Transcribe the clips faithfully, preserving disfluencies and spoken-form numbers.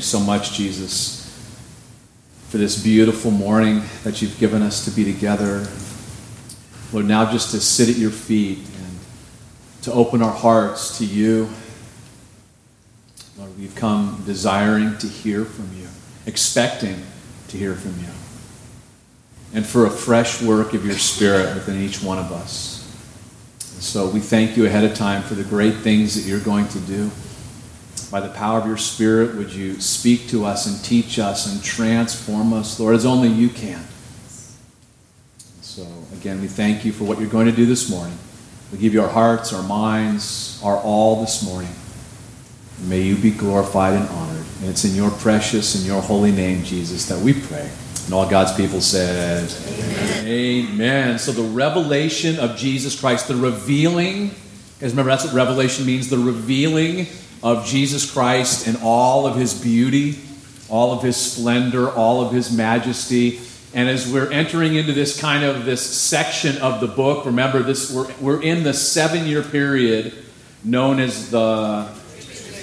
you so much, Jesus, for this beautiful morning that you've given us to be together. Lord, now just to sit at your feet and to open our hearts to you. Lord, we've come desiring to hear from you, expecting to hear from you, and for a fresh work of your Spirit within each one of us. And so we thank you ahead of time for the great things that you're going to do. By the power of your Spirit, would you speak to us and teach us and transform us, Lord, as only you can. So, again, we thank you for what you're going to do this morning. We give you our hearts, our minds, our all this morning. May you be glorified and honored. And it's in your precious and your holy name, Jesus, that we pray. And all God's people said, amen. Amen. So the revelation of Jesus Christ, the revealing, because remember that's what revelation means, the revealing of Jesus Christ and all of his beauty, all of his splendor, all of his majesty. And as we're entering into this kind of this section of the book, remember this, we're, we're in the seven-year period known as the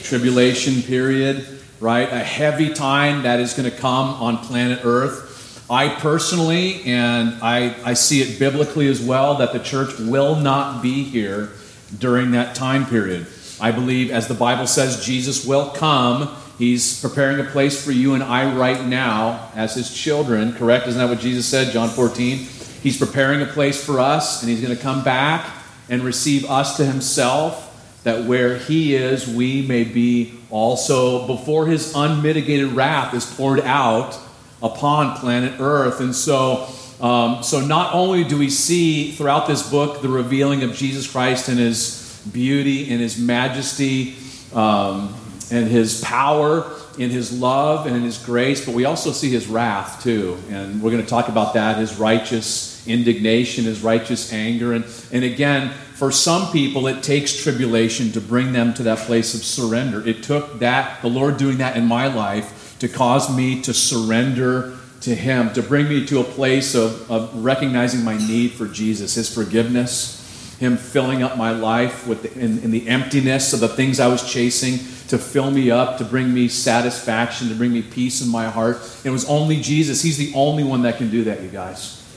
tribulation period, right? A heavy time that is going to come on planet Earth. I personally, and I, I see it biblically as well, that the church will not be here during that time period. I believe, as the Bible says, Jesus will come. He's preparing a place for you and I right now as his children, correct? Isn't that what Jesus said, John fourteen? He's preparing a place for us, and he's going to come back and receive us to himself, that where he is, we may be also, before his unmitigated wrath is poured out upon planet Earth. And so, um, so not only do we see throughout this book the revealing of Jesus Christ and his beauty and his majesty um, and his power and his love and his grace, but we also see his wrath too, and we're going to talk about that, his righteous indignation, his righteous anger. And, and again, for some people it takes tribulation to bring them to that place of surrender. It took that, the Lord doing that in my life, to cause me to surrender to him, to bring me to a place of, of recognizing my need for Jesus, his forgiveness, him filling up my life with the, in, in the emptiness of the things I was chasing, to fill me up, to bring me satisfaction, to bring me peace in my heart. It was only Jesus. He's the only one that can do that, you guys,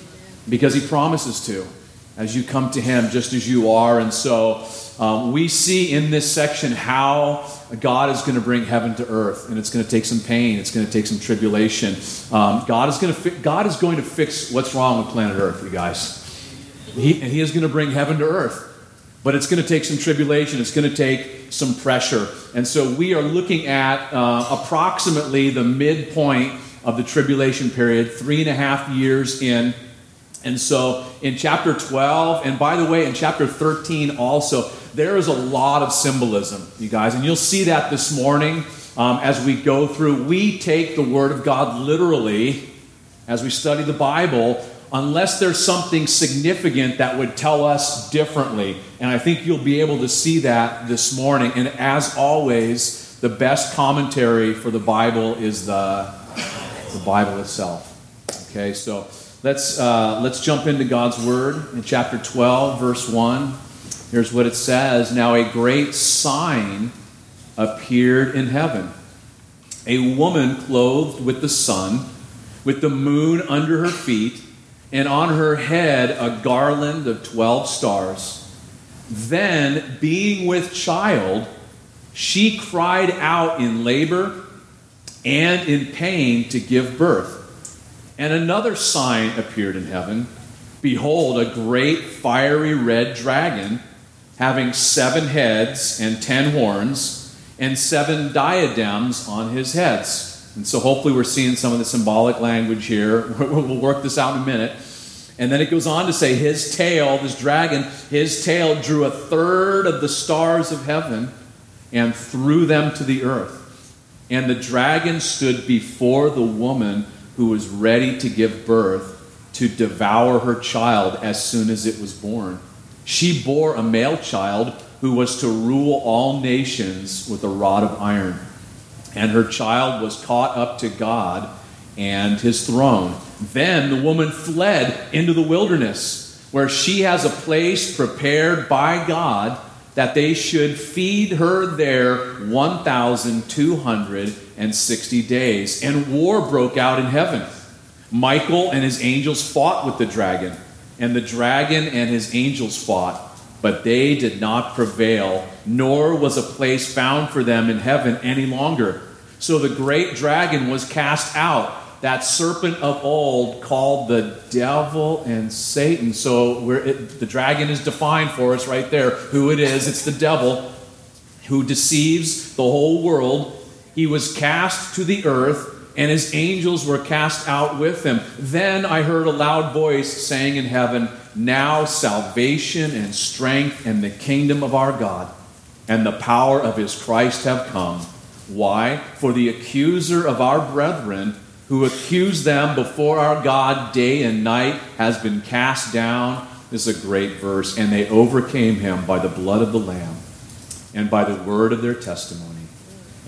because he promises to, as you come to him just as you are. And so um, we see in this section how God is going to bring heaven to earth, and it's going to take some pain. It's going to take some tribulation. Um, God is going to fi- God is going to fix what's wrong with planet Earth, you guys. He, and he is going to bring heaven to earth. But it's going to take some tribulation. It's going to take some pressure. And so we are looking at uh, approximately the midpoint of the tribulation period, three and a half years in. And so in chapter twelve, and by the way, in chapter thirteen also, there is a lot of symbolism, you guys. And you'll see that this morning um, as we go through. We take the Word of God literally as we study the Bible, unless there's something significant that would tell us differently. And I think you'll be able to see that this morning. And as always, the best commentary for the Bible is the, the Bible itself. Okay, so let's uh, let's jump into God's Word. In chapter twelve, verse one, here's what it says. Now a great sign appeared in heaven, a woman clothed with the sun, with the moon under her feet, and on her head a garland of twelve stars. Then, being with child, she cried out in labor and in pain to give birth. And another sign appeared in heaven. Behold, a great fiery red dragon, having seven heads and ten horns, and seven diadems on his heads. And so hopefully we're seeing some of the symbolic language here. We'll work this out in a minute. And then it goes on to say, his tail, this dragon, his tail drew a third of the stars of heaven and threw them to the earth. And the dragon stood before the woman who was ready to give birth, to devour her child as soon as it was born. She bore a male child who was to rule all nations with a rod of iron. And her child was caught up to God and his throne. Then the woman fled into the wilderness, where she has a place prepared by God that they should feed her there one thousand two hundred sixty days. And war broke out in heaven. Michael and his angels fought with the dragon, and the dragon and his angels fought, but they did not prevail, nor was a place found for them in heaven any longer. So the great dragon was cast out, that serpent of old called the devil and Satan. So we're, it, the dragon is defined for us right there, who it is. It's the devil who deceives the whole world. He was cast to the earth, and his angels were cast out with him. Then I heard a loud voice saying in heaven, "Now salvation and strength and the kingdom of our God and the power of his Christ have come." Why? For the accuser of our brethren, who accused them before our God day and night, has been cast down. This is a great verse. And they overcame him by the blood of the Lamb and by the word of their testimony.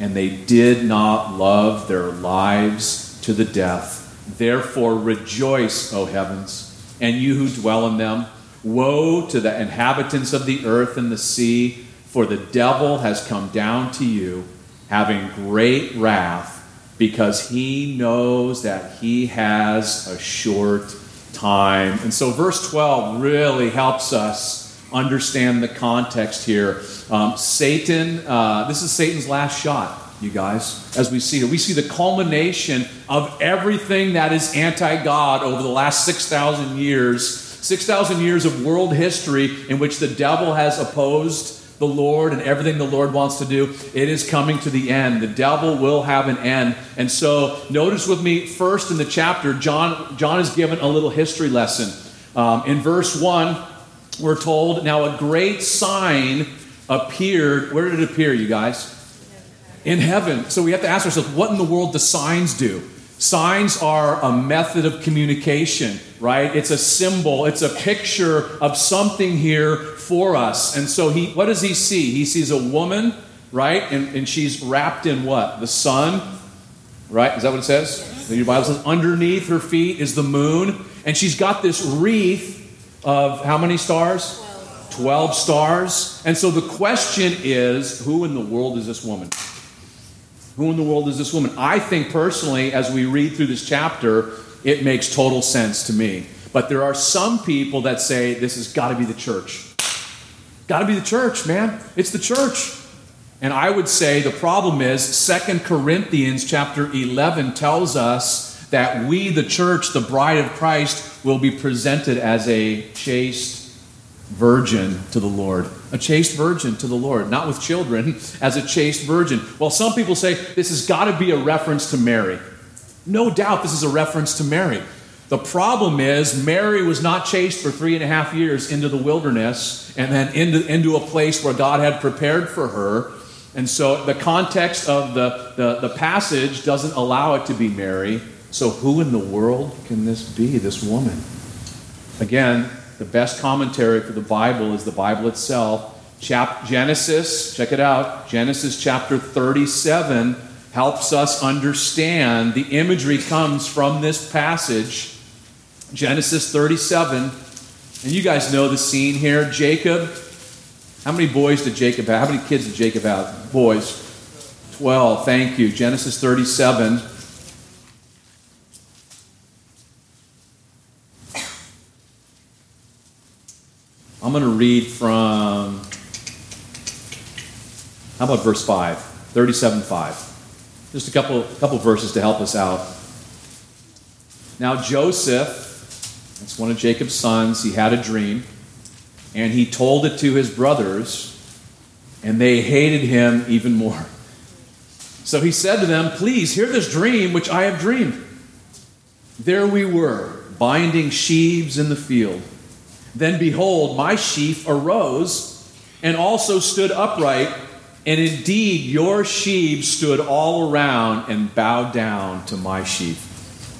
And they did not love their lives to the death. Therefore rejoice, O heavens, and you who dwell in them. Woe to the inhabitants of the earth and the sea, for the devil has come down to you, having great wrath, because he knows that he has a short time. And so verse twelve really helps us understand the context here. Um, Satan, uh, this is Satan's last shot, you guys, as we see it. We see the culmination of everything that is anti-God over the last six thousand years, six thousand years of world history in which the devil has opposed the Lord and everything the Lord wants to do. It is coming to the end. The devil will have an end. And so notice with me first in the chapter, John, John is given a little history lesson. Um, in verse one, we're told, now a great sign appeared. Where did it appear, you guys? In heaven. So we have to ask ourselves, what in the world do signs do? Signs are a method of communication, right? It's a symbol. It's a picture of something here for us. And so he, what does he see? He sees a woman, right? And, and she's wrapped in what? The sun, right? Is that what it says? Your Bible says underneath her feet is the moon. And she's got this wreath of how many stars? Twelve stars. And so the question is, who in the world is this woman? Who in the world is this woman? I think personally, as we read through this chapter, it makes total sense to me. But there are some people that say, this has got to be the church. Got to be the church, man. It's the church. And I would say the problem is Second Corinthians chapter eleven tells us that we, the church, the bride of Christ, will be presented as a chaste virgin to the Lord. A chaste virgin to the Lord, not with children, as a chaste virgin. Well, some people say this has got to be a reference to Mary. No doubt this is a reference to Mary. The problem is Mary was not chaste for three and a half years into the wilderness and then into, into a place where God had prepared for her. And so the context of the, the, the passage doesn't allow it to be Mary. So who in the world can this be, this woman? Again, the best commentary for the Bible is the Bible itself. Chap- Genesis, check it out, Genesis chapter thirty-seven helps us understand. The imagery comes from this passage, Genesis thirty-seven. And you guys know the scene here. Jacob, how many boys did Jacob have? How many kids did Jacob have? Boys, twelve, thank you. Genesis thirty-seven. I'm going to read from, how about verse five, thirty-seven five. Just a couple, couple verses to help us out. Now Joseph, that's one of Jacob's sons, he had a dream, and he told it to his brothers, and they hated him even more. So he said to them, "Please hear this dream which I have dreamed. There we were, binding sheaves in the field. Then behold, my sheaf arose and also stood upright, and indeed your sheaves stood all around and bowed down to my sheaf."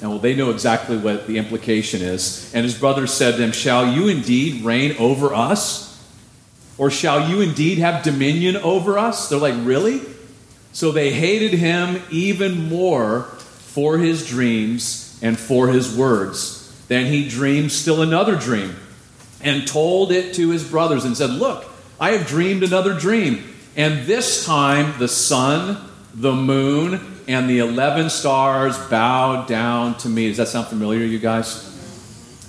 And well, they know exactly what the implication is. And his brothers said to him, "Shall you indeed reign over us? Or shall you indeed have dominion over us?" They're like, really? So they hated him even more for his dreams and for his words. Then he dreamed still another dream, and told it to his brothers and said, "Look, I have dreamed another dream, and this time the sun, the moon, and the eleven stars bowed down to me. Does that sound familiar, you guys?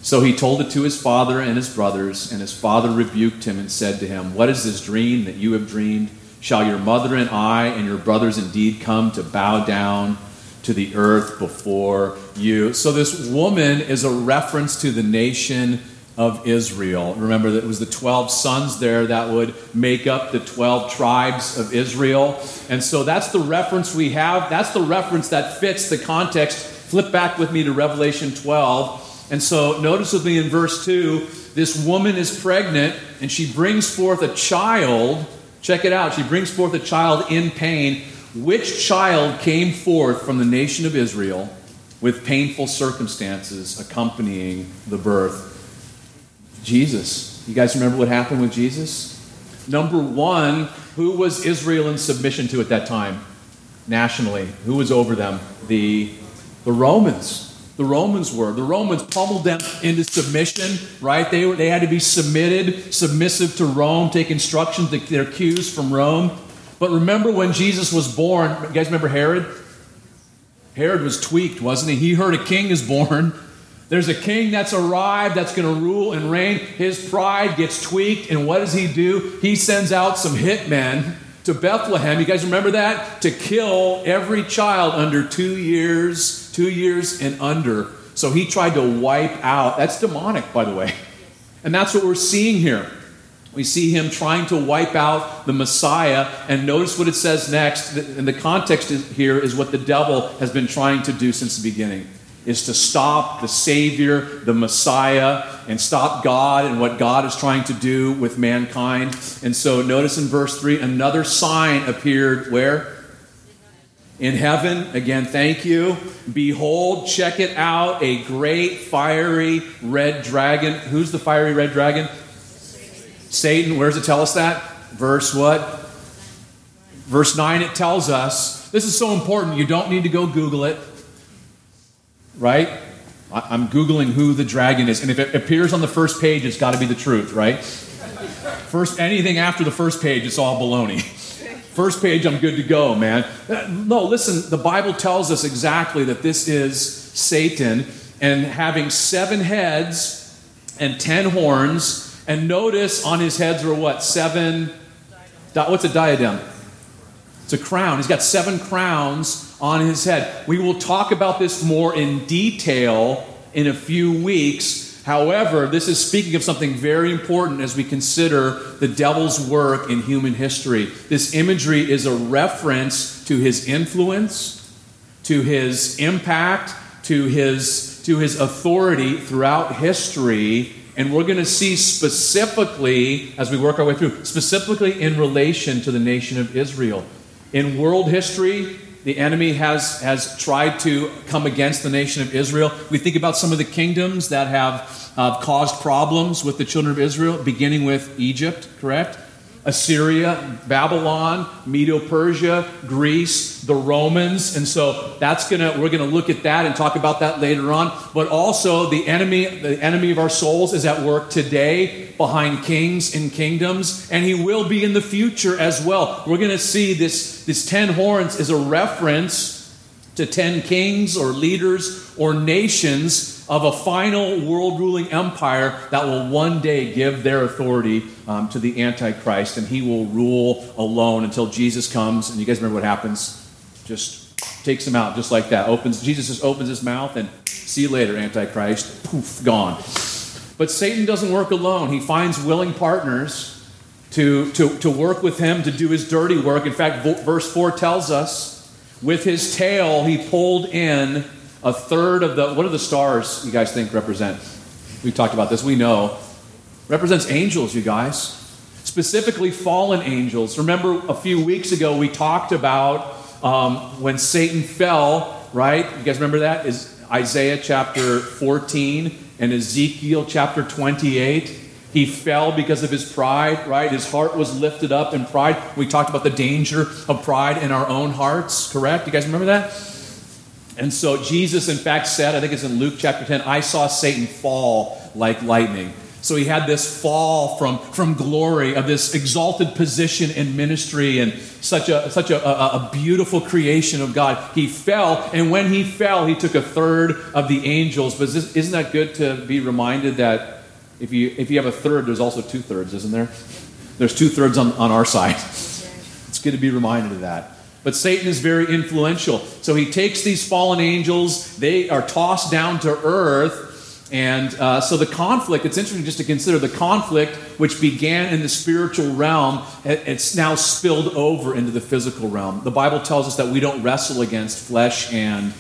So he told it to his father and his brothers, and his father rebuked him and said to him, what is this dream that you have dreamed? Shall your mother and I and your brothers indeed come to bow down to the earth before you? So this woman is a reference to the nation of Israel. Remember that it was the twelve sons there that would make up the twelve tribes of Israel. And so that's the reference we have. That's the reference that fits the context. Flip back with me to Revelation twelve. And so notice with me in verse two, this woman is pregnant and she brings forth a child. Check it out. She brings forth a child in pain. Which child came forth from the nation of Israel with painful circumstances accompanying the birth? Jesus. You guys remember what happened with Jesus? Number one, who was Israel in submission to at that time? Nationally. Who was over them? The, the Romans. The Romans were. The Romans pummeled them into submission, right? They were, they had to be submitted, submissive to Rome, take instructions, their cues from Rome. But remember when Jesus was born, you guys remember Herod? Herod was tweaked, wasn't he? He heard a king is born. There's a king that's arrived that's going to rule and reign. His pride gets tweaked, and what does he do? He sends out some hitmen to Bethlehem. You guys remember that? To kill every child under two years, two years and under. So he tried to wipe out. That's demonic, by the way. And that's what we're seeing here. We see him trying to wipe out the Messiah. And notice what it says next. And the context here is what the devil has been trying to do since the beginning. Is to stop the Savior, the Messiah, and stop God and what God is trying to do with mankind. And so notice in verse three, another sign appeared where? In heaven. Again, thank you. Behold, check it out, a great fiery red dragon. Who's the fiery red dragon? Satan. Where does it tell us that? Verse what? Verse nine, it tells us. This is so important, you don't need to go Google it. Right? I'm Googling who the dragon is. And if it appears on the first page, it's got to be the truth, right? First, anything after the first page, it's all baloney. First page, I'm good to go, man. No, listen, the Bible tells us exactly that this is Satan. And having seven heads and ten horns. And notice on his heads are what? Seven. What's a diadem? It's a crown. He's got seven crowns on his head. We will talk about this more in detail in a few weeks. However, this is speaking of something very important as we consider the devil's work in human history. This imagery is a reference to his influence, to his impact, to his, to his authority throughout history. And we're going to see specifically, as we work our way through, specifically in relation to the nation of Israel. In world history, the enemy has, has tried to come against the nation of Israel. We think about some of the kingdoms that have uh, caused problems with the children of Israel, beginning with Egypt, correct? Assyria, Babylon, Medo-Persia, Greece, the Romans. And so that's gonna we're going to look at that and talk about that later on. But also the enemy, the enemy of our souls is at work today behind kings and kingdoms, and he will be in the future as well. We're going to see this, this ten horns is a reference to ten kings or leaders or nations of a final world-ruling empire that will one day give their authority um, to the Antichrist, and he will rule alone until Jesus comes. And you guys remember what happens? Just takes him out just like that. Opens Jesus just opens his mouth and see you later, Antichrist. Poof, gone. But Satan doesn't work alone. He finds willing partners to, to, to work with him, to do his dirty work. In fact, verse four tells us, with his tail, he pulled in a third of the... What do the stars, you guys think, represent? We've talked about this. We know. Represents angels, you guys. Specifically fallen angels. Remember a few weeks ago we talked about um, when Satan fell, right? You guys remember that? Is Isaiah chapter fourteen and Ezekiel chapter twenty-eight. He fell because of his pride, right? His heart was lifted up in pride. We talked about the danger of pride in our own hearts, correct? You guys remember that? And so Jesus, in fact, said, I think it's in Luke chapter ten, I saw Satan fall like lightning. So he had this fall from, from glory, of this exalted position in ministry and such a such a, a, a beautiful creation of God. He fell, and when he fell, he took a third of the angels. But this, isn't that good to be reminded that if you if you have a third, there's also two thirds, isn't there? There's two thirds on, on our side. It's good to be reminded of that. But Satan is very influential. So he takes these fallen angels, they are tossed down to earth. And uh, so the conflict, it's interesting just to consider the conflict which began in the spiritual realm, it's now spilled over into the physical realm. The Bible tells us that we don't wrestle against flesh and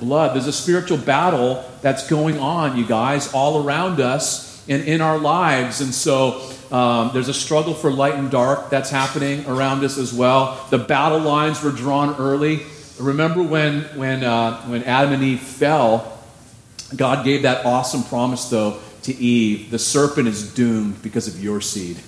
blood. There's a spiritual battle that's going on, you guys, all around us and in our lives. And so um, there's a struggle for light and dark that's happening around us as well. The battle lines were drawn early. Remember when, when, uh, when Adam and Eve fell, God gave that awesome promise, though, to Eve. The serpent is doomed because of your seed,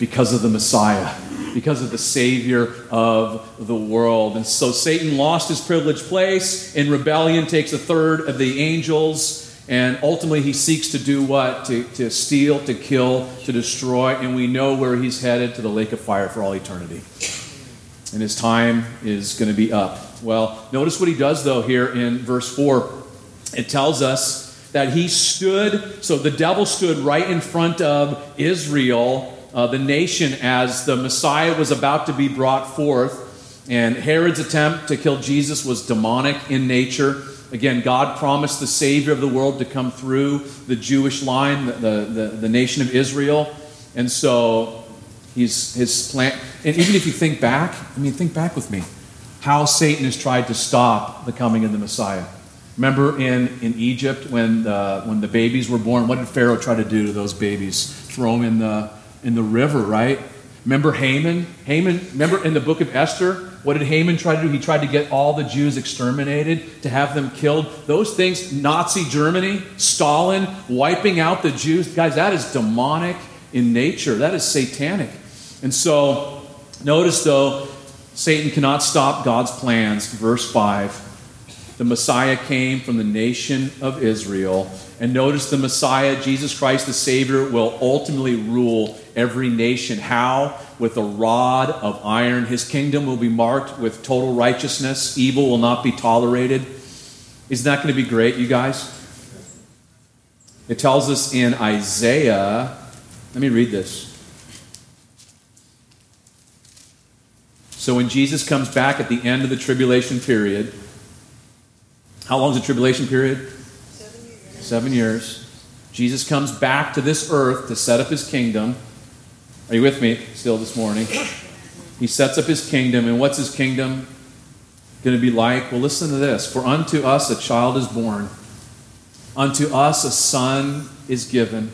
because of the Messiah, because of the Savior of the world. And so Satan lost his privileged place. In rebellion, takes a third of the angels. And ultimately, he seeks to do what? To, to steal, to kill, to destroy. And we know where he's headed, to the lake of fire for all eternity. And his time is going to be up. Well, notice what he does, though, here in verse four. It tells us that he stood, so the devil stood right in front of Israel, uh, the nation, as the Messiah was about to be brought forth. And Herod's attempt to kill Jesus was demonic in nature. Again, God promised the Savior of the world to come through the Jewish line, the, the, the nation of Israel. And so he's, his plan, and even if you think back, I mean, think back with me, how Satan has tried to stop the coming of the Messiah. Remember in, in Egypt when the, when the babies were born, what did Pharaoh try to do to those babies? Throw them in the, in the river, right? Remember Haman? Haman, remember in the book of Esther, what did Haman try to do? He tried to get all the Jews exterminated, to have them killed. Those things, Nazi Germany, Stalin, wiping out the Jews. Guys, that is demonic in nature. That is satanic. And so notice, though, Satan cannot stop God's plans. Verse five. The Messiah came from the nation of Israel. And notice the Messiah, Jesus Christ, the Savior, will ultimately rule every nation. How? With a rod of iron. His kingdom will be marked with total righteousness. Evil will not be tolerated. Isn't that going to be great, you guys? It tells us in Isaiah, let me read this. So when Jesus comes back at the end of the tribulation period, how long is the tribulation period? Seven years. Seven years. Jesus comes back to this earth to set up his kingdom. Are you with me still this morning? He sets up his kingdom. And what's his kingdom going to be like? Well, listen to this. For unto us a child is born. Unto us a son is given.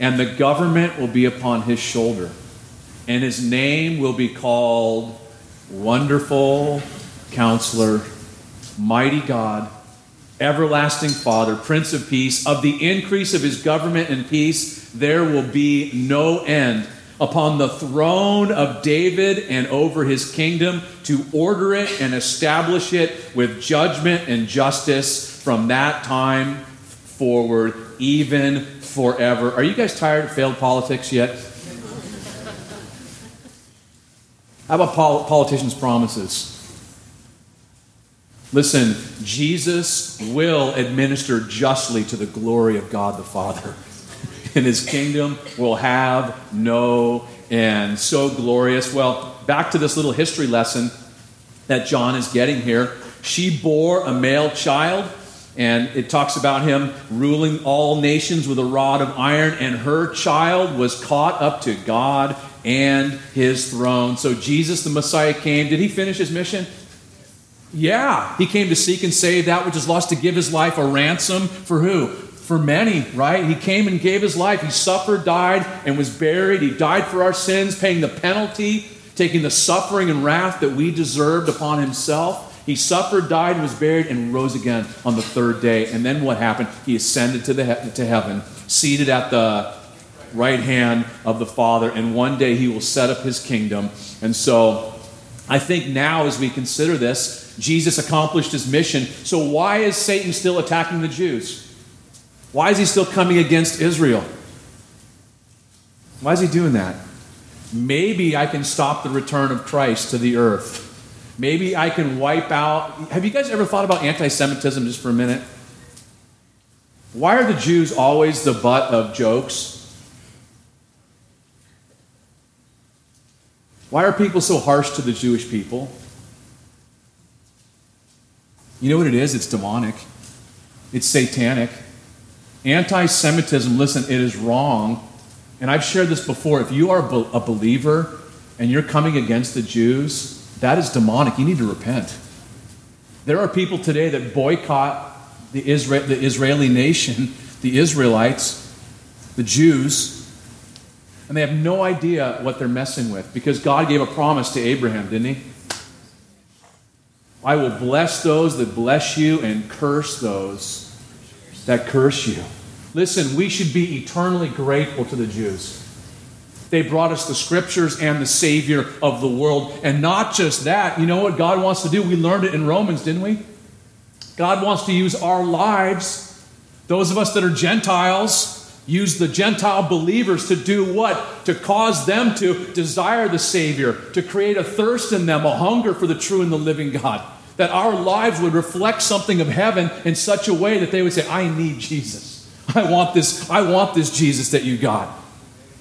And the government will be upon his shoulder. And his name will be called Wonderful Counselor, Mighty God, Everlasting Father, Prince of Peace. Of the increase of his government and peace, there will be no end. Upon the throne of David and over his kingdom, to order it and establish it with judgment and justice from that time forward, even forever. Are you guys tired of failed politics yet? How about pol- politicians' promises? Listen, Jesus will administer justly to the glory of God the Father. And his kingdom will have no end. So glorious. Well, back to this little history lesson that John is getting here. She bore a male child, and it talks about him ruling all nations with a rod of iron, and her child was caught up to God and his throne. So Jesus, the Messiah, came. Did he finish his mission? Yeah, he came to seek and save that which is lost, to give his life a ransom for who? For many, right? He came and gave his life. He suffered, died, and was buried. He died for our sins, paying the penalty, taking the suffering and wrath that we deserved upon himself. He suffered, died, was buried, and rose again on the third day. And then what happened? He ascended to the he- to heaven, seated at the right hand of the Father, and one day he will set up his kingdom. And so I think now as we consider this, Jesus accomplished his mission. So why is Satan still attacking the Jews? Why is he still coming against Israel? Why is he doing that? Maybe I can stop the return of Christ to the earth. Maybe I can wipe out... Have you guys ever thought about anti-Semitism just for a minute? Why are the Jews always the butt of jokes? Why are people so harsh to the Jewish people? You know what it is? It's demonic. It's satanic. Anti-Semitism, listen, it is wrong. And I've shared this before. If you are a believer and you're coming against the Jews... that is demonic. You need to repent. There are people today that boycott the, Israel, the Israeli nation, the Israelites, the Jews, and they have no idea what they're messing with because God gave a promise to Abraham, didn't he? I will bless those that bless you and curse those that curse you. Listen, we should be eternally grateful to the Jews. They brought us the Scriptures and the Savior of the world. And not just that, you know what God wants to do? We learned it in Romans, didn't we? God wants to use our lives. Those of us that are Gentiles use the Gentile believers to do what? To cause them to desire the Savior, to create a thirst in them, a hunger for the true and the living God. That our lives would reflect something of heaven in such a way that they would say, I need Jesus. I want this, I want this Jesus that you got.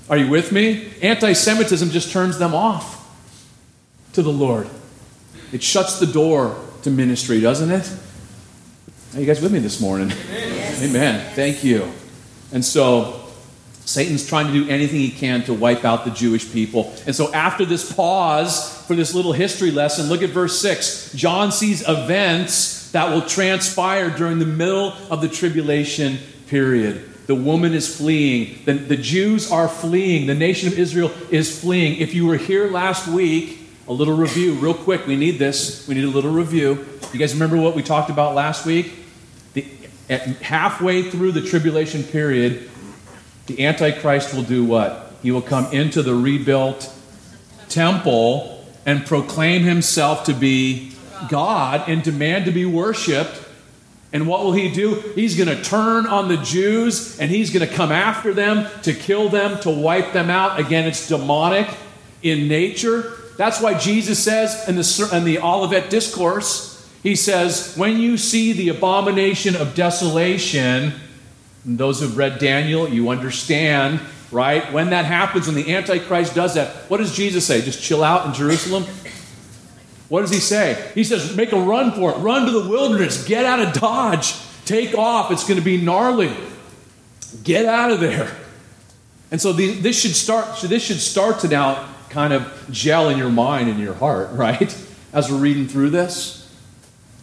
Are you with me? Anti-Semitism just turns them off to the Lord. It shuts the door to ministry, doesn't it? Are you guys with me this morning? Yes. Amen. Thank you. And so Satan's trying to do anything he can to wipe out the Jewish people. And so after this pause for this little history lesson, look at verse six. John sees events that will transpire during the middle of the tribulation period. The woman is fleeing. The, the Jews are fleeing. The nation of Israel is fleeing. If you were here last week, a little review, real quick. We need this. We need a little review. You guys remember what we talked about last week? The, at halfway through the tribulation period, the Antichrist will do what? He will come into the rebuilt temple and proclaim himself to be God and demand to be worshipped. And what will he do? He's going to turn on the Jews, and he's going to come after them to kill them, to wipe them out. Again, it's demonic in nature. That's why Jesus says in the, in the Olivet Discourse, he says, when you see the abomination of desolation, and those who've read Daniel, you understand, right? When that happens, when the Antichrist does that, what does Jesus say? Just chill out in Jerusalem? What does he say? He says, make a run for it. Run to the wilderness. Get out of Dodge. Take off. It's going to be gnarly. Get out of there. And so the, this should start so this should start to now kind of gel in your mind and your heart, right? As we're reading through this.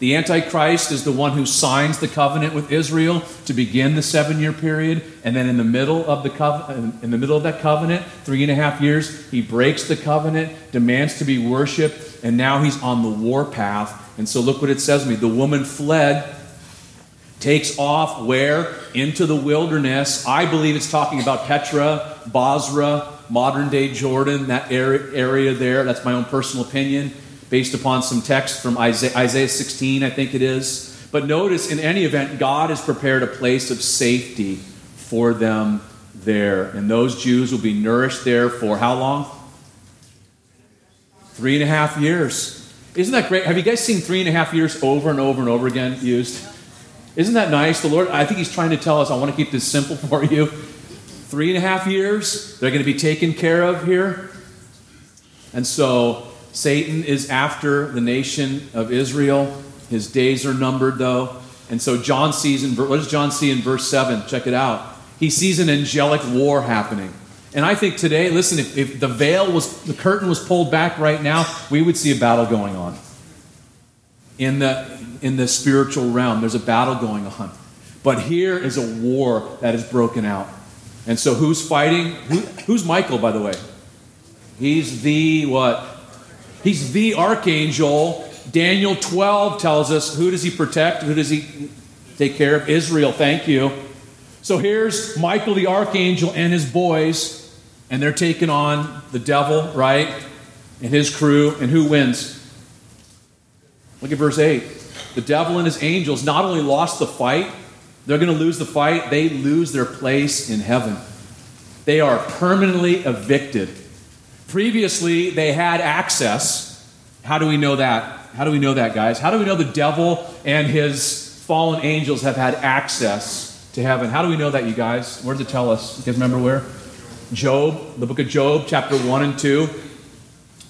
The Antichrist is the one who signs the covenant with Israel to begin the seven-year period. And then in the middle of the covenant, in the middle of that covenant, three and a half years, he breaks the covenant, demands to be worshipped. And now he's on the war path. And so look what it says to me. The woman fled, takes off where? Into the wilderness. I believe it's talking about Petra, Basra, modern-day Jordan, that area there. That's my own personal opinion based upon some text from Isaiah sixteen, I think it is. But notice, in any event, God has prepared a place of safety for them there. And those Jews will be nourished there for how long? Three and a half years. Isn't that great? Have you guys seen three and a half years over and over and over again used? Isn't that nice? The Lord, I think he's trying to tell us, I want to keep this simple for you. Three and a half years, they're going to be taken care of here. And so Satan is after the nation of Israel. His days are numbered, though. And so John sees, in, what does John see in verse seven? Check it out. He sees an angelic war happening. And I think today, listen, if, if the veil was, the curtain was pulled back right now, we would see a battle going on. In the, in the spiritual realm, there's a battle going on. But here is a war that is broken out. And so who's fighting? Who, who's Michael, by the way? He's the what? He's the archangel. Daniel twelve tells us, who does he protect? Who does he take care of? Israel, thank you. So here's Michael the archangel and his boys. And they're taking on the devil, right? And his crew. And who wins? Look at verse eight. The devil and his angels not only lost the fight, they're going to lose the fight, they lose their place in heaven. They are permanently evicted. Previously, they had access. How do we know that? How do we know that, guys? How do we know the devil and his fallen angels have had access to heaven? How do we know that, you guys? Where does it tell us? You guys remember where? Job, the book of Job, chapter one and two.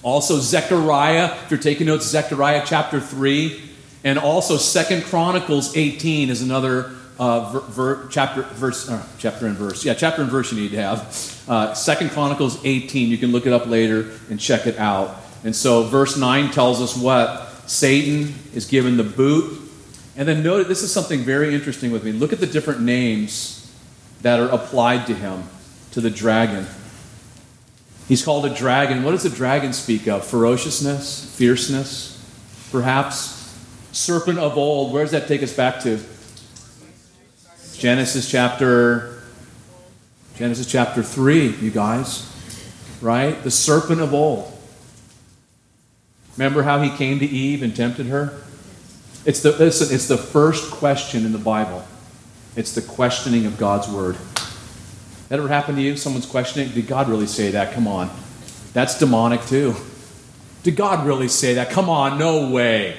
Also Zechariah, if you're taking notes, Zechariah chapter three. And also Second Chronicles eighteen is another uh, ver, ver, chapter, verse, uh, chapter and verse. Yeah, chapter and verse you need to have. Uh, Second Chronicles eighteen, you can look it up later and check it out. And so verse nine tells us what? Satan is given the boot. And then note, this is something very interesting with me. Look at the different names that are applied to him, to the dragon. He's called a dragon. What does a dragon speak of? Ferociousness, fierceness, perhaps? Serpent of old. Where does that take us back to? Genesis chapter, Genesis chapter three, you guys. Right? The serpent of old. Remember how he came to Eve and tempted her? It's the, listen, it's the first question in the Bible. It's the questioning of God's word. That ever happened to you? Someone's questioning, did God really say that? Come on. That's demonic too. Did God really say that? Come on, no way.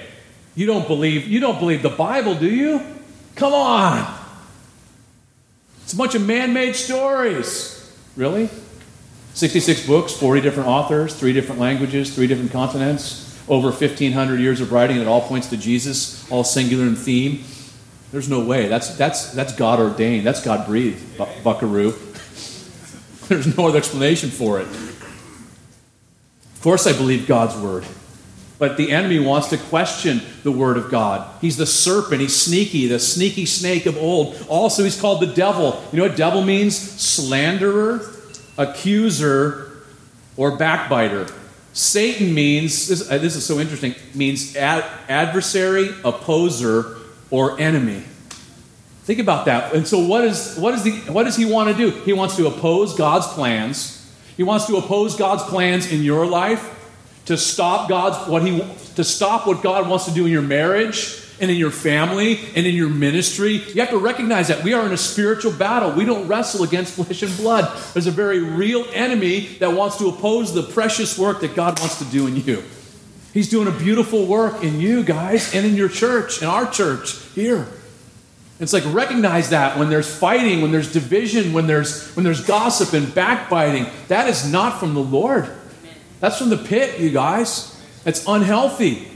You don't believe, you don't believe the Bible, do you? Come on. It's a bunch of man-made stories. Really? sixty-six books, forty different authors, three different languages, three different continents, over fifteen hundred years of writing, and it all points to Jesus, all singular in theme. There's no way. That's that's that's God ordained. That's God breathed, bu- buckaroo. There's no other explanation for it. Of course I believe God's word. But the enemy wants to question the word of God. He's the serpent. He's sneaky, the sneaky snake of old. Also, he's called the devil. You know what devil means? Slanderer, accuser, or backbiter. Satan means, this, this is so interesting, means ad, adversary, opposer, or enemy. Think about that. And so what is what is the what does he want to do? He wants to oppose God's plans. He wants to oppose God's plans in your life, to stop God's what he to stop what God wants to do in your marriage and in your family and in your ministry. You have to recognize that we are in a spiritual battle. We don't wrestle against flesh and blood. There's a very real enemy that wants to oppose the precious work that God wants to do in you. He's doing a beautiful work in you guys and in your church, in our church here. It's like, recognize that when there's fighting, when there's division, when there's when there's gossip and backbiting, that is not from the Lord. That's from the pit, you guys. That's unhealthy.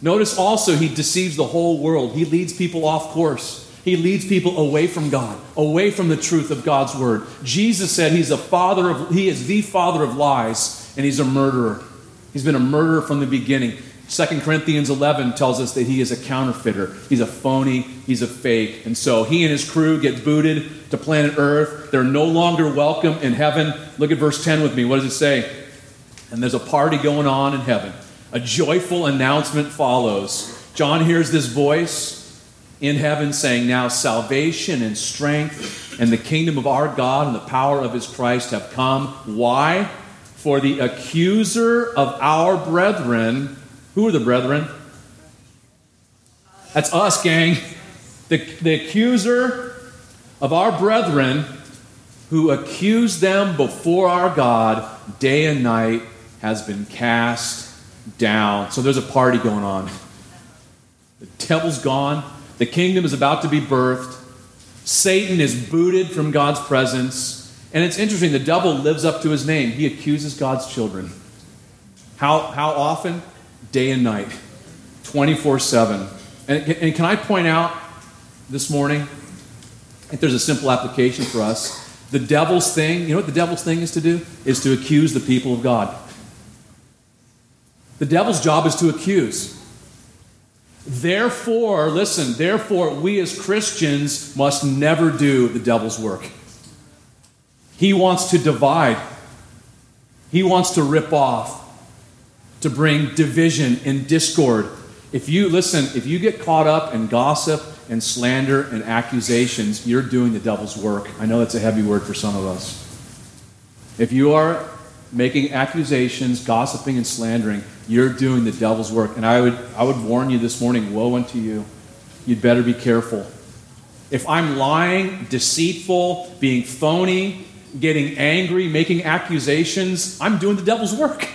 Notice also he deceives the whole world. He leads people off course. He leads people away from God, away from the truth of God's word. Jesus said he's a father of he is the father of lies, and he's a murderer. He's been a murderer from the beginning. Second Corinthians eleven tells us that he is a counterfeiter. He's a phony. He's a fake. And so he and his crew get booted to planet Earth. They're no longer welcome in heaven. Look at verse ten with me. What does it say? And there's a party going on in heaven. A joyful announcement follows. John hears this voice in heaven saying, "Now salvation and strength and the kingdom of our God and the power of his Christ have come." Why? For the accuser of our brethren, who are the brethren? That's us, gang. The, the accuser of our brethren who accused them before our God day and night has been cast down. So there's a party going on. The devil's gone. The kingdom is about to be birthed. Satan is booted from God's presence. And it's interesting, the devil lives up to his name. He accuses God's children. How how often? Day and night, twenty-four seven. And, and can I point out this morning, I think there's a simple application for us. The devil's thing, you know what the devil's thing is to do? Is to accuse the people of God. The devil's job is to accuse. Therefore, listen, therefore we as Christians must never do the devil's work. He wants to divide. He wants to rip off, to bring division and discord. If you, listen, if you get caught up in gossip and slander and accusations, you're doing the devil's work. I know that's a heavy word for some of us. If you are making accusations, gossiping and slandering, you're doing the devil's work. And I would, I would warn you this morning, woe unto you. You'd better be careful. If I'm lying, deceitful, being phony, getting angry, making accusations, I'm doing the devil's work.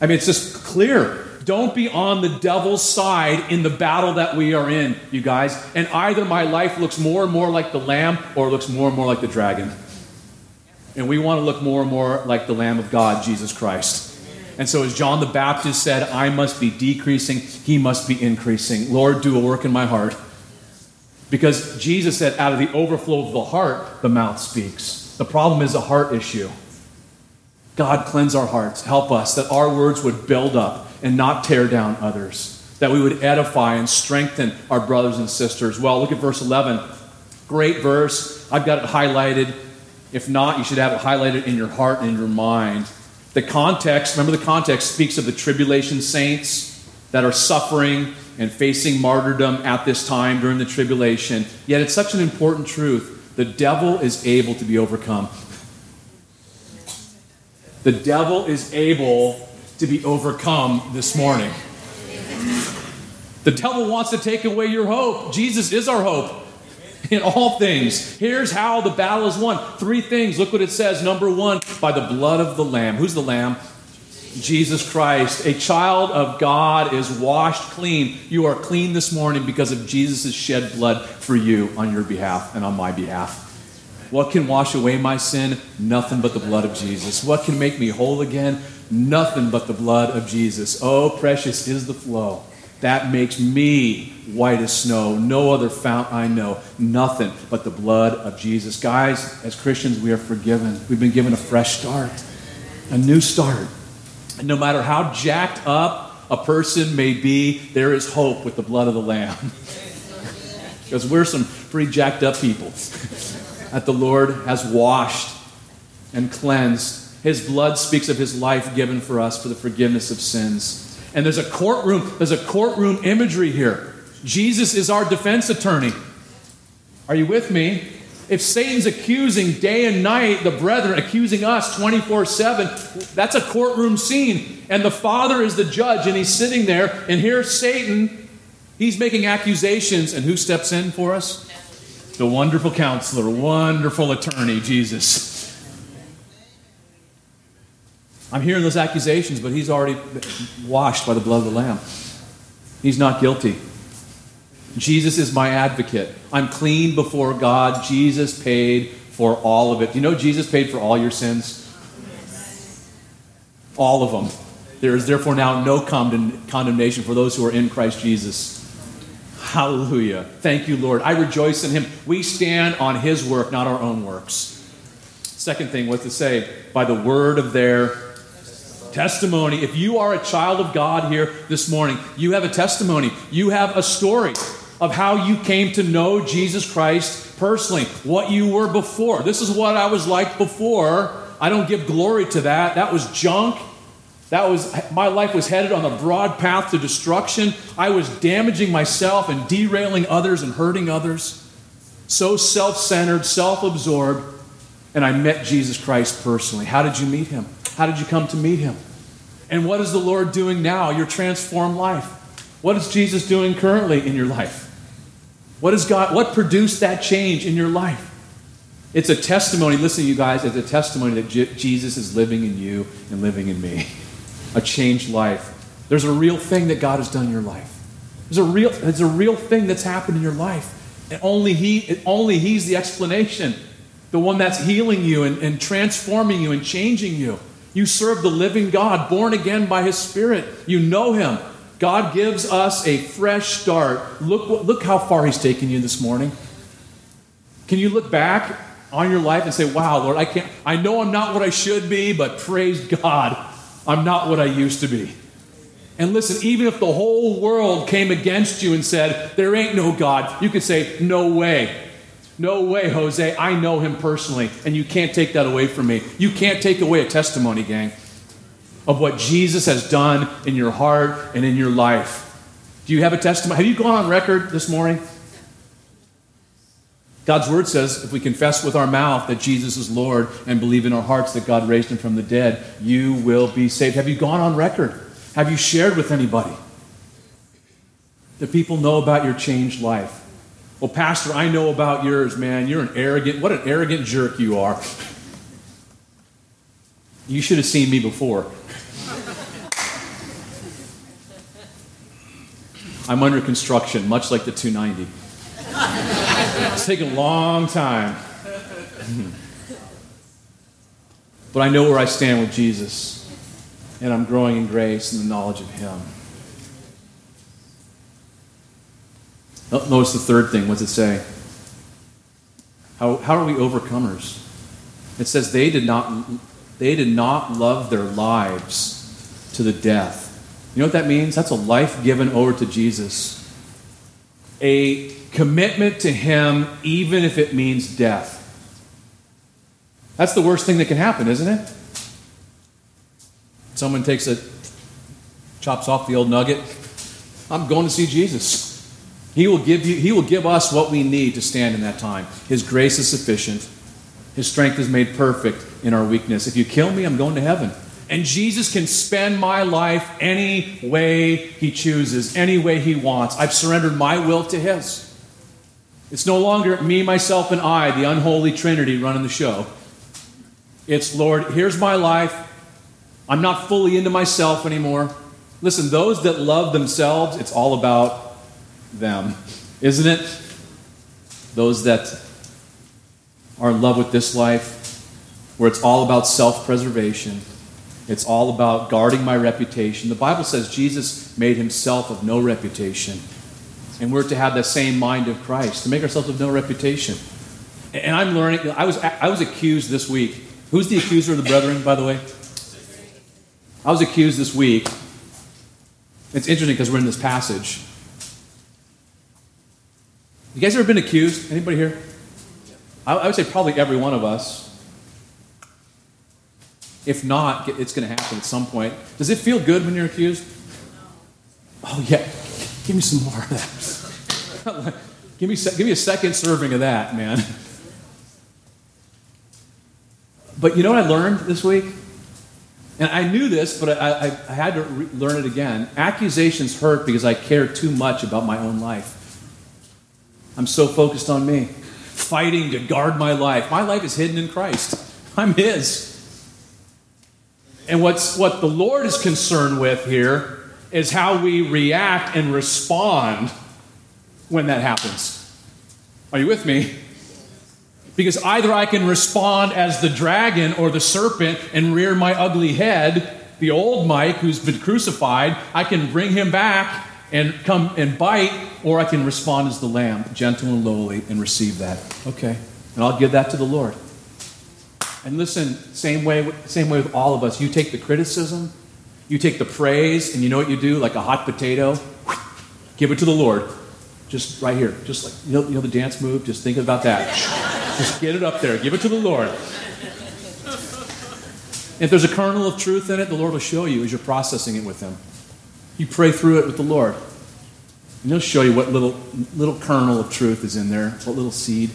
I mean, it's just clear. Don't be on the devil's side in the battle that we are in, you guys. And either my life looks more and more like the lamb or looks more and more like the dragon. And we want to look more and more like the Lamb of God, Jesus Christ. And so as John the Baptist said, I must be decreasing, he must be increasing. Lord, do a work in my heart. Because Jesus said, out of the overflow of the heart, the mouth speaks. The problem is a heart issue. God, cleanse our hearts. Help us that our words would build up and not tear down others. That we would edify and strengthen our brothers and sisters. Well, look at verse eleven. Great verse. I've got it highlighted. If not, you should have it highlighted in your heart and in your mind. The context, remember the context, speaks of the tribulation saints that are suffering and facing martyrdom at this time during the tribulation. Yet it's such an important truth. The devil is able to be overcome. The devil is able to be overcome this morning. The devil wants to take away your hope. Jesus is our hope. In all things. Here's how the battle is won. Three things. Look what it says. Number one, by the blood of the Lamb. Who's the Lamb? Jesus Christ. A child of God is washed clean. You are clean this morning because of Jesus' shed blood for you on your behalf and on my behalf. What can wash away my sin? Nothing but the blood of Jesus. What can make me whole again? Nothing but the blood of Jesus. Oh, precious is the flow. That makes me white as snow. No other fount I know. Nothing but the blood of Jesus. Guys, as Christians, we are forgiven. We've been given a fresh start, a new start. And no matter how jacked up a person may be, there is hope with the blood of the Lamb. Because we're some pretty jacked up people that the Lord has washed and cleansed. His blood speaks of his life given for us for the forgiveness of sins. And there's a courtroom, there's a courtroom imagery here. Jesus is our defense attorney. Are you with me? If Satan's accusing day and night, the brethren accusing us twenty-four seven, that's a courtroom scene. And the Father is the judge, and he's sitting there. And here's Satan. He's making accusations. And who steps in for us? The wonderful counselor, wonderful attorney, Jesus. I'm hearing those accusations, but he's already washed by the blood of the Lamb. He's not guilty. Jesus is my advocate. I'm clean before God. Jesus paid for all of it. Do you know Jesus paid for all your sins? All of them. There is therefore now no condemn- condemnation for those who are in Christ Jesus. Hallelujah. Thank you, Lord. I rejoice in him. We stand on his work, not our own works. Second thing, what's it say? By the word of their testimony. If you are a child of God here this morning, you have a testimony. You have a story of how you came to know Jesus Christ personally, what you were before. This is what I was like before. I don't give glory to that. That was junk. That was, my life was headed on a broad path to destruction. I was damaging myself and derailing others and hurting others. So self-centered, self-absorbed. And I met Jesus Christ personally. How did you meet him? How did you come to meet him? And what is the Lord doing now? Your transformed life. What is Jesus doing currently in your life? What is God? What produced that change in your life? It's a testimony. Listen, you guys, it's a testimony that J- Jesus is living in you and living in me. A changed life. There's a real thing that God has done in your life. There's a real, there's a real thing that's happened in your life. And only He, only He's the explanation. The one that's healing you and, and transforming you and changing you. You serve the living God, born again by His Spirit. You know Him. God gives us a fresh start. Look, look how far He's taken you this morning. Can you look back on your life and say, wow, Lord, I can't. I know I'm not what I should be, but praise God, I'm not what I used to be. And listen, even if the whole world came against you and said, there ain't no God, you could say, no way. No way, Jose. I know him personally, and you can't take that away from me. You can't take away a testimony, gang, of what Jesus has done in your heart and in your life. Do you have a testimony? Have you gone on record this morning? God's word says if we confess with our mouth that Jesus is Lord and believe in our hearts that God raised him from the dead, you will be saved. Have you gone on record? Have you shared with anybody? Do people know about your changed life? Well, Pastor, I know about yours, man. You're an arrogant, what an arrogant jerk you are. You should have seen me before. I'm under construction, much like the two ninety. It's taking a long time. But I know where I stand with Jesus. And I'm growing in grace and the knowledge of Him. Notice the third thing. What's it say? How, how are we overcomers? It says they did not they did not love their lives to the death. You know what that means? That's a life given over to Jesus. A commitment to Him, even if it means death. That's the worst thing that can happen, isn't it? Someone takes a, chops off the old nugget. I'm going to see Jesus. He will give you, He will give us what we need to stand in that time. His grace is sufficient. His strength is made perfect in our weakness. If you kill me, I'm going to heaven. And Jesus can spend my life any way He chooses, any way He wants. I've surrendered my will to His. It's no longer me, myself, and I, the unholy Trinity, running the show. It's, Lord, here's my life. I'm not fully into myself anymore. Listen, those that love themselves, it's all about them, isn't it? Those that are in love with this life, where it's all about self-preservation. It's all about guarding my reputation. The Bible says Jesus made Himself of no reputation. And we're to have the same mind of Christ, to make ourselves of no reputation. And I'm learning, I was I was accused this week. Who's the accuser of the brethren, by the way? I was accused this week. It's interesting because we're in this passage. You guys ever been accused? Anybody here? I, I would say probably every one of us. If not, it's going to happen at some point. Does it feel good when you're accused? Oh, yeah. Give me some more of that. give, me, give me a second serving of that, man. But you know what I learned this week? And I knew this, but I, I, I had to re- learn it again. Accusations hurt because I care too much about my own life. I'm so focused on me, fighting to guard my life. My life is hidden in Christ. I'm His. And what's what the Lord is concerned with here is how we react and respond when that happens. Are you with me? Because either I can respond as the dragon or the serpent and rear my ugly head, the old Mike who's been crucified, I can bring him back and come and bite, or I can respond as the lamb, gentle and lowly, and receive that. Okay, and I'll give that to the Lord. And listen, same way, same way with all of us. You take the criticism, you take the praise, and you know what you do? Like a hot potato, give it to the Lord. Just right here, just like, you know, you know the dance move? Just think about that. Just get it up there. Give it to the Lord. If there's a kernel of truth in it, the Lord will show you as you're processing it with Him. You pray through it with the Lord. And He'll show you what little little kernel of truth is in there, what little seed.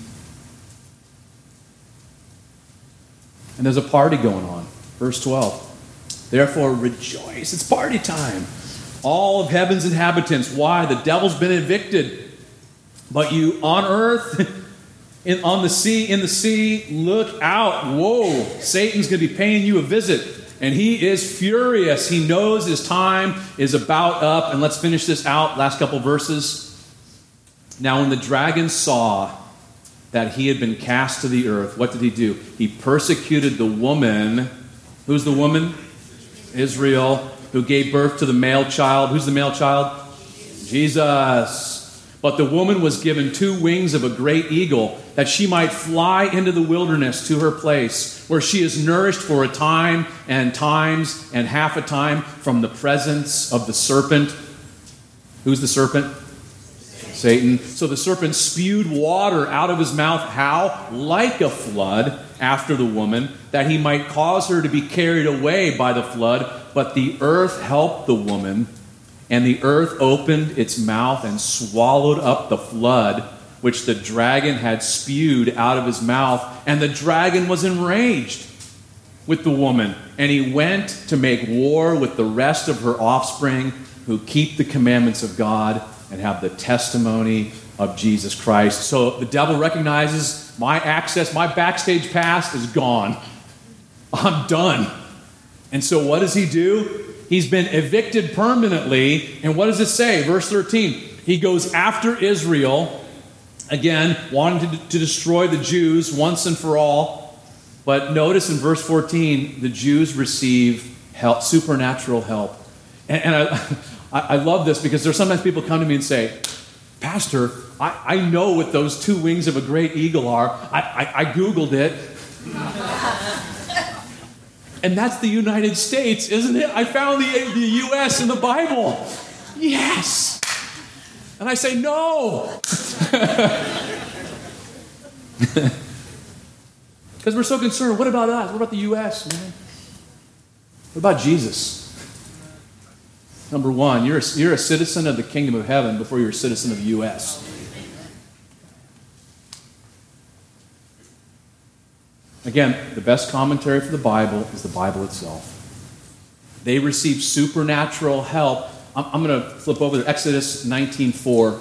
And there's a party going on. Verse twelve. Therefore rejoice. It's party time. All of heaven's inhabitants. Why? The devil's been evicted. But you on earth... In, on the sea, in the sea, look out. Whoa, Satan's going to be paying you a visit. And he is furious. He knows his time is about up. And let's finish this out, last couple verses. Now when the dragon saw that he had been cast to the earth, what did he do? He persecuted the woman. Who's the woman? Israel, who gave birth to the male child. Who's the male child? Jesus. But the woman was given two wings of a great eagle, that she might fly into the wilderness to her place, where she is nourished for a time and times and half a time from the presence of the serpent. Who's the serpent? Satan. So the serpent spewed water out of his mouth, how? Like a flood, after the woman, that he might cause her to be carried away by the flood. But the earth helped the woman. And the earth opened its mouth and swallowed up the flood, which the dragon had spewed out of his mouth. And the dragon was enraged with the woman, and he went to make war with the rest of her offspring, who keep the commandments of God and have the testimony of Jesus Christ. So the devil recognizes my access, my backstage pass is gone. I'm done. And so what does he do? He's been evicted permanently. And what does it say? Verse thirteen, he goes after Israel, again, wanting to, to destroy the Jews once and for all. But notice in verse fourteen, the Jews receive help, supernatural help. And, and I, I love this because there's sometimes people come to me and say, Pastor, I, I know what those two wings of a great eagle are. I, I, I Googled it. And that's the United States, isn't it? I found the, the U S in the Bible. Yes. And I say, no. Because we're so concerned. What about us? What about the U S? What about Jesus? Number one, you're a, you're a citizen of the kingdom of heaven before you're a citizen of the U S Again, the best commentary for the Bible is the Bible itself. They receive supernatural help. I'm, I'm going to flip over to Exodus nineteen four.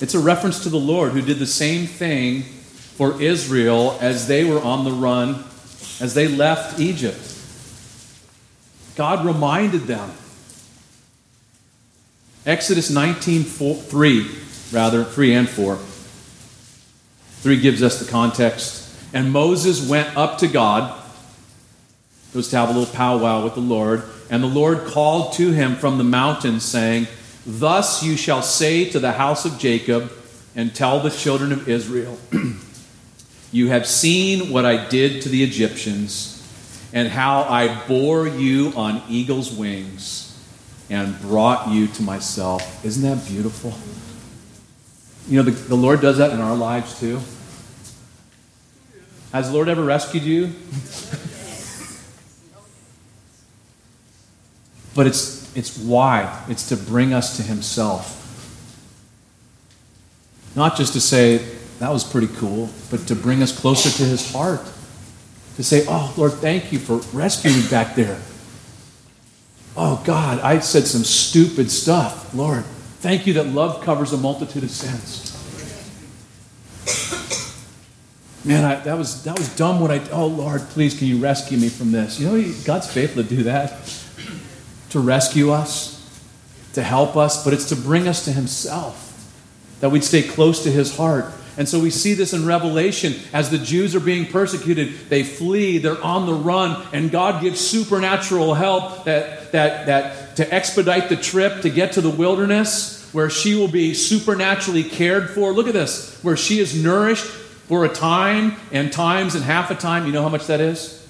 It's a reference to the Lord who did the same thing for Israel as they were on the run, as they left Egypt. God reminded them. Exodus nineteen, four, three, rather, three and four. three gives us the context. And Moses went up to God. Goes to have a little powwow with the Lord. And the Lord called to him from the mountain, saying, Thus you shall say to the house of Jacob, and tell the children of Israel, You have seen what I did to the Egyptians, and how I bore you on eagle's wings and brought you to myself. Isn't that beautiful? You know, the, the Lord does that in our lives too. Has the Lord ever rescued you? But it's, it's why. It's to bring us to himself. Not just to say, that was pretty cool, but to bring us closer to his heart. To say, oh, Lord, thank you for rescuing me back there. Oh, God, I said some stupid stuff. Lord, thank you that love covers a multitude of sins. Man, I, that was that was dumb what I did. Oh, Lord, please, can you rescue me from this? You know, God's faithful to do that, to rescue us, to help us, but it's to bring us to himself, that we'd stay close to his heart. And so we see this in Revelation. As the Jews are being persecuted, they flee, they're on the run, and God gives supernatural help that that that to expedite the trip to get to the wilderness where she will be supernaturally cared for. Look at this, where she is nourished for a time and times and half a time. You know how much that is?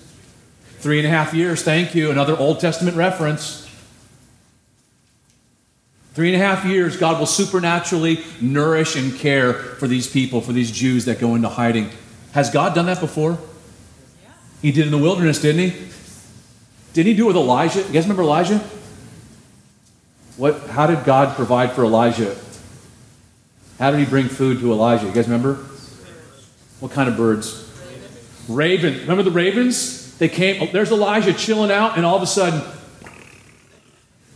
Three and a half years, thank you. Another Old Testament reference. Three and a half years, God will supernaturally nourish and care for these people, for these Jews that go into hiding. Has God done that before? Yeah. He did in the wilderness, didn't he? Didn't he do it with Elijah? You guys remember Elijah? What? How did God provide for Elijah? How did he bring food to Elijah? You guys remember? What kind of birds? Ravens. Raven. Remember the ravens? They came. Oh, there's Elijah chilling out, and all of a sudden,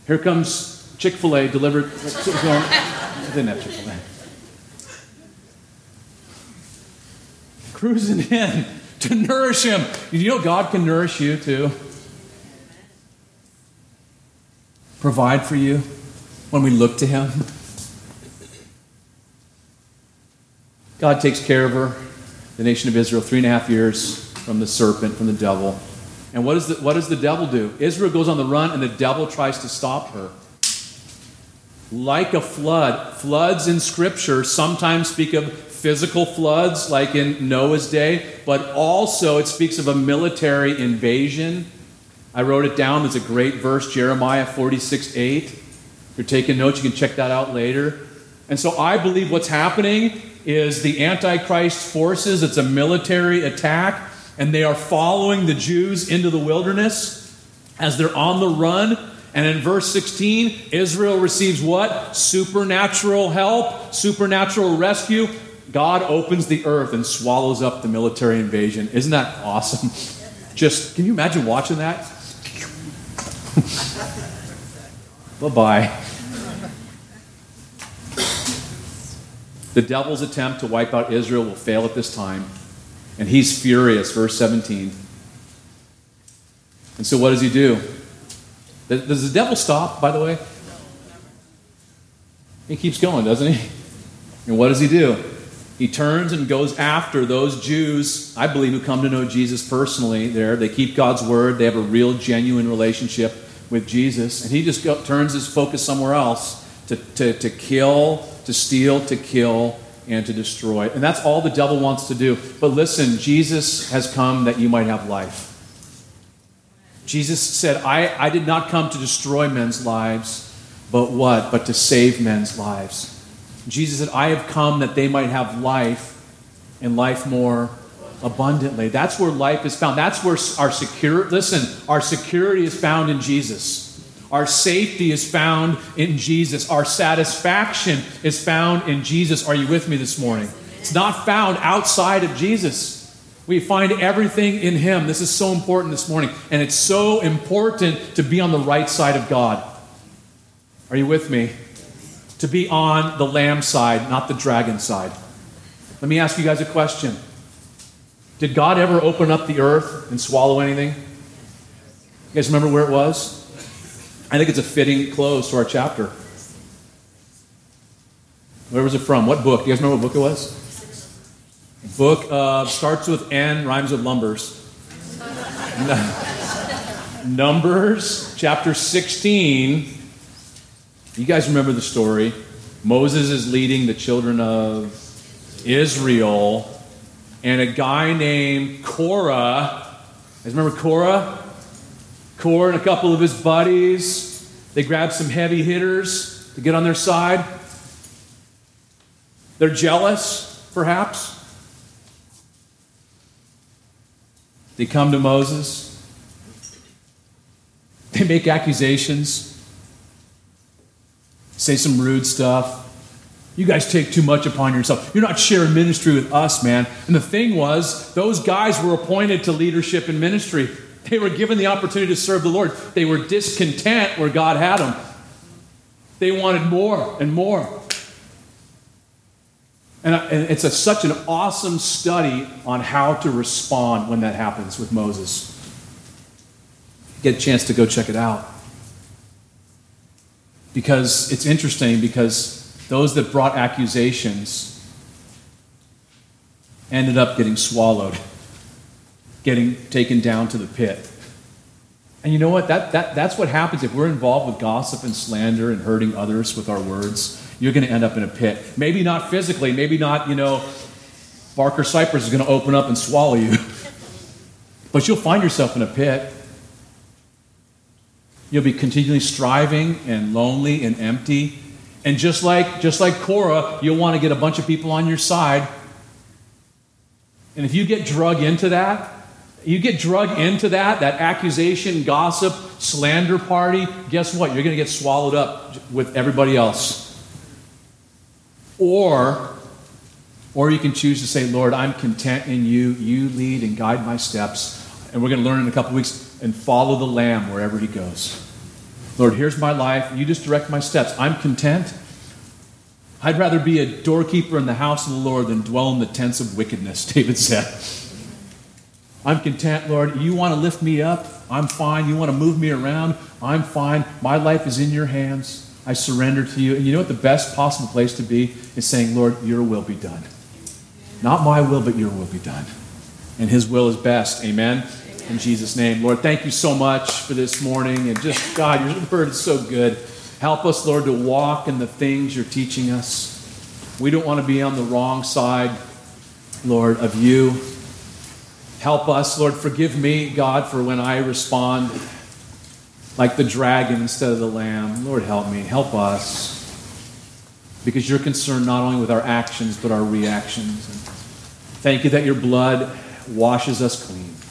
here comes Chick-fil-A delivered. I didn't have Chick-fil-A. Cruising in to nourish him. You know God can nourish you too. Provide for you when we look to him. God takes care of her, the nation of Israel, three and a half years from the serpent, from the devil. And what, is the, what does the devil do? Israel goes on the run and the devil tries to stop her. Like a flood. Floods in Scripture sometimes speak of physical floods, like in Noah's day, but also it speaks of a military invasion. I wrote it down. There's a great verse, Jeremiah forty-six eight. If you're taking notes, you can check that out later. And so I believe what's happening is the Antichrist forces, it's a military attack, and they are following the Jews into the wilderness as they're on the run. And in verse sixteen, Israel receives what? Supernatural help, supernatural rescue. God opens the earth and swallows up the military invasion. Isn't that awesome? Just, can you imagine watching that? Bye-bye. The devil's attempt to wipe out Israel will fail at this time. And he's furious, verse seventeen. And so what does he do? Does the devil stop, by the way? He keeps going, doesn't he? And what does he do? He turns and goes after those Jews, I believe, who come to know Jesus personally there. They keep God's word. They have a real, genuine relationship with Jesus. And he just go, turns his focus somewhere else to, to, to kill, to steal, to kill, and to destroy. And that's all the devil wants to do. But listen, Jesus has come that you might have life. Jesus said, I, I did not come to destroy men's lives, but what? But to save men's lives. Jesus said, I have come that they might have life, and life more abundantly. That's where life is found. That's where our security, listen, our security is found in Jesus. Our safety is found in Jesus. Our satisfaction is found in Jesus. Are you with me this morning? It's not found outside of Jesus. We find everything in him. This is so important this morning. And it's so important to be on the right side of God. Are you with me? To be on the lamb side, not the dragon side. Let me ask you guys a question. Did God ever open up the earth and swallow anything? You guys remember where it was? I think it's a fitting close to our chapter. Where was it from? What book? Do you guys remember what book it was? Book of, starts with N, rhymes with lumbers. Numbers chapter sixteen. You guys remember the story. Moses is leading the children of Israel, and a guy named Korah. You guys remember Korah? Korah and a couple of his buddies, they grab some heavy hitters to get on their side. They're jealous, perhaps. They come to Moses. They make accusations. Say some rude stuff. You guys take too much upon yourself. You're not sharing ministry with us, man. And the thing was, those guys were appointed to leadership and ministry. They were given the opportunity to serve the Lord. They were discontent where God had them. They wanted more and more. And it's a, such an awesome study on how to respond when that happens with Moses. Get a chance to go check it out. Because it's interesting, because those that brought accusations ended up getting swallowed, getting taken down to the pit. And you know what? That, that, that's what happens if we're involved with gossip and slander and hurting others with our words. You're going to end up in a pit. Maybe not physically. Maybe not, you know, Barker Cypress is going to open up and swallow you. But you'll find yourself in a pit. You'll be continually striving and lonely and empty. And just like, just like Korah, you'll want to get a bunch of people on your side. And if you get drug into that, you get drug into that, that accusation, gossip, slander party, guess what? You're going to get swallowed up with everybody else. Or, or you can choose to say, Lord, I'm content in you. You lead and guide my steps. And we're going to learn in a couple weeks, and follow the Lamb wherever he goes. Lord, here's my life. You just direct my steps. I'm content. I'd rather be a doorkeeper in the house of the Lord than dwell in the tents of wickedness, David said. I'm content, Lord. You want to lift me up? I'm fine. You want to move me around? I'm fine. My life is in your hands. I surrender to you. And you know what the best possible place to be is saying, Lord, your will be done. Not my will, but your will be done. And his will is best. Amen? Amen. In Jesus' name. Lord, thank you so much for this morning. And just, God, your word is so good. Help us, Lord, to walk in the things you're teaching us. We don't want to be on the wrong side, Lord, of you. Help us, Lord. Forgive me, God, for when I respond like the dragon instead of the lamb. Lord, help me. Help us. Because you're concerned not only with our actions, but our reactions. And thank you that your blood washes us clean.